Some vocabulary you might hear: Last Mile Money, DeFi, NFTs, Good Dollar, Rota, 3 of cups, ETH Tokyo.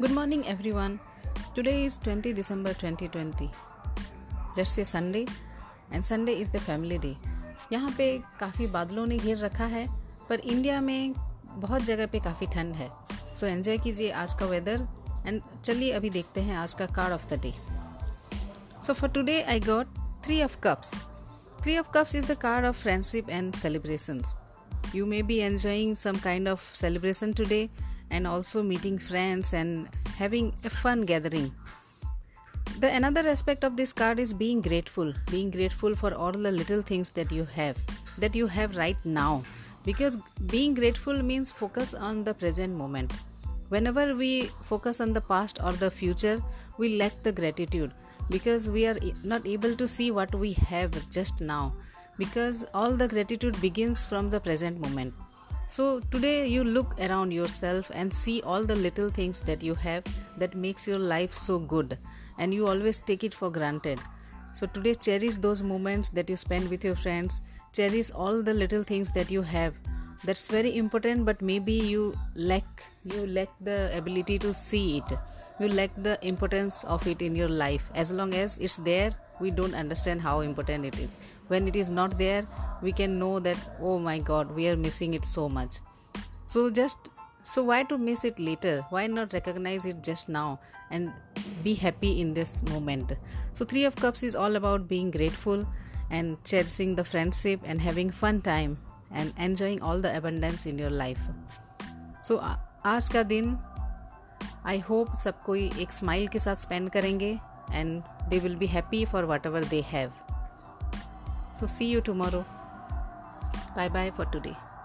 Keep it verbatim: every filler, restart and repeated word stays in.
Good morning everyone. Today is twentieth of December twenty twenty. That's a Sunday and Sunday is the family day. यहाँ पे काफ़ी बादलों ने घेर रखा है पर इंडिया में बहुत जगह पे काफ़ी ठंड है. सो एंजॉय कीजिए आज का वेदर एंड चलिए अभी देखते हैं आज का card of the day. So for today I got three of cups. Three of cups is the card of friendship and celebrations. You may be enjoying some kind of celebration today and also meeting friends and having a fun gathering. The another aspect of this card is being grateful. Being grateful for all the little things that you have, that you have right now. Because being grateful means focus on the present moment. Whenever we focus on the past or the future, we lack the gratitude. Because we are not able to see what we have just now, because all the gratitude begins from the present moment. So today you look around yourself and see all the little things that you have that makes your life so good, and you always take it for granted. So today cherish those moments that you spend with your friends, cherish all the little things that you have. That's very important, but maybe you lack you lack the ability to see it. You lack the importance of it in your life. As long as it's there, we don't understand how important it is. When it is not there, we can know that, oh my God, we are missing it so much. So just so why to miss it later? Why not recognize it just now and be happy in this moment? So Three of Cups is all about being grateful and cherishing the friendship and having fun time and enjoying all the abundance in your life. So आज का दिन I hope सब कोई एक smile के साथ spend करेंगे and they will be happy for whatever they have. So see you tomorrow. Bye bye for today.